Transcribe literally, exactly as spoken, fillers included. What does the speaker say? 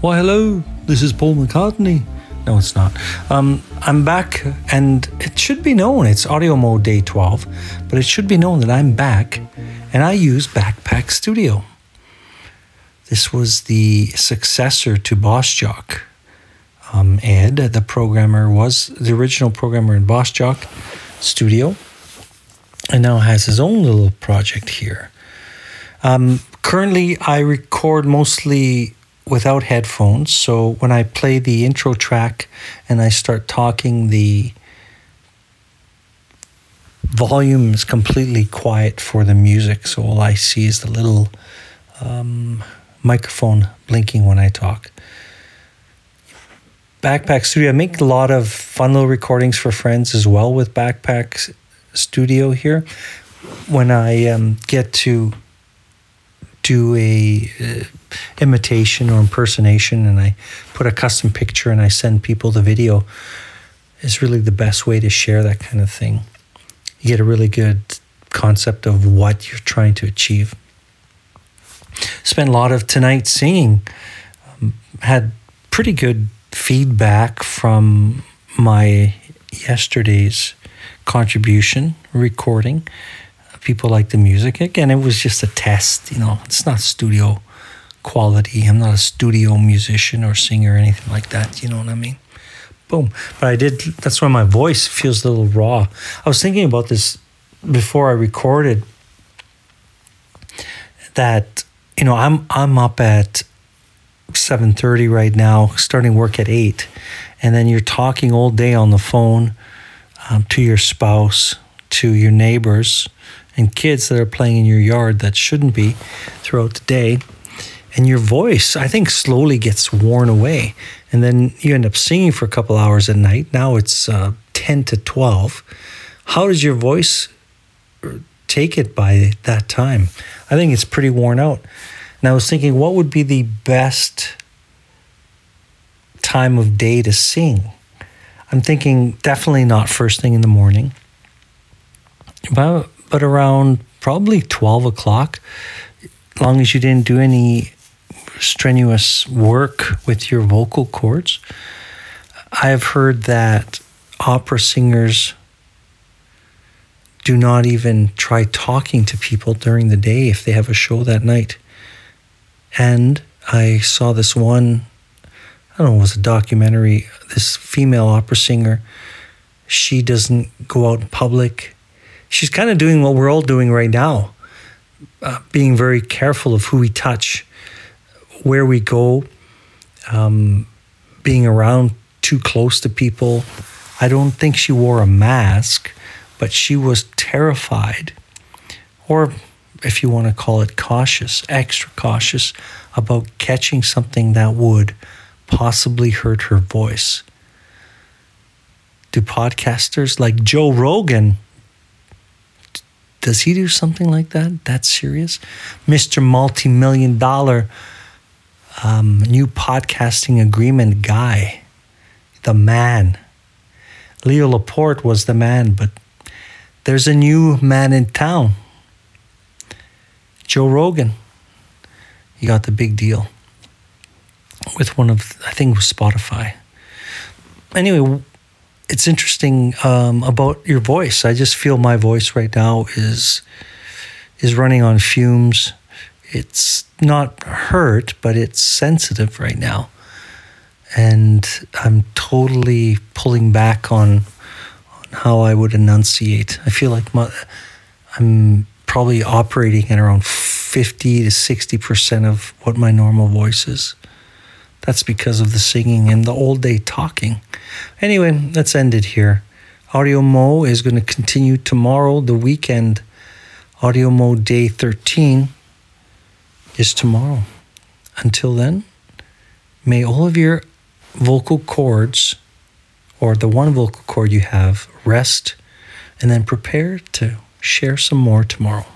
Why, hello, this is Paul McCartney. No, it's not. Um, I'm back, and it should be known. It's audio mode day twelve, but it should be known that I'm back, and I use Backpack Studio. This was the successor to Boss Jock. Um, Ed, the programmer, was the original programmer in Boss Jock Studio, and now has his own little project here. Um, currently, I record mostly without headphones, so when I play the intro track and I start talking, the volume is completely quiet for the music, so all I see is the little um, microphone blinking when I talk. Backpack Studio, I make a lot of fun little recordings for friends as well with Backpack Studio here. When I um, get to do a uh, imitation or impersonation and I put a custom picture and I send people the video, it's really the best way to share that kind of thing. You get a really good concept of what you're trying to achieve. Spent a lot of tonight singing. Um, had pretty good feedback from my yesterday's contribution recording. People like the music. Again, it was just a test, you know, it's not studio quality. I'm not a studio musician or singer or anything like that, you know what I mean? Boom. But I did, that's why my voice feels a little raw. I was thinking about this before I recorded that, you know, I'm I'm up at seven thirty right now, starting work at eight, and then you're talking all day on the phone um, to your spouse, to your neighbors and kids that are playing in your yard that shouldn't be throughout the day, and your voice, I think, slowly gets worn away, and then you end up singing for a couple hours at night. Now it's uh, ten to twelve. How does your voice take it by that time? I think it's pretty worn out. And I was thinking, what would be the best time of day to sing? I'm thinking definitely not first thing in the morning, but, but around probably twelve o'clock, as long as you didn't do any strenuous work with your vocal cords. I've heard that opera singers do not even try talking to people during the day if they have a show that night. And I saw this one, I don't know, it was a documentary, this female opera singer, she doesn't go out in public. She's kind of doing what we're all doing right now, uh, being very careful of who we touch, where we go, um, being around too close to people. I don't think she wore a mask, but she was terrified, or if you want to call it cautious, extra cautious about catching something that would possibly hurt her voice. Do podcasters like Joe Rogan, does he do something like that? That's serious? Mister Multi-Million Dollar um, New Podcasting Agreement guy, the man. Leo Laporte was the man, but there's a new man in town. Joe Rogan, he got the big deal with one of, I think it was Spotify. Anyway, it's interesting um, about your voice. I just feel my voice right now is is running on fumes. It's not hurt, but it's sensitive right now. And I'm totally pulling back on, on how I would enunciate. I feel like my, I'm... probably operating at around fifty to sixty percent of what my normal voice is. That's because of the singing and the all day talking. Anyway, let's end it here. Audio Mo is going to continue tomorrow, the weekend. Audio Mo Day thirteen is tomorrow. Until then, may all of your vocal cords, or the one vocal cord you have, rest and then prepare to share some more tomorrow.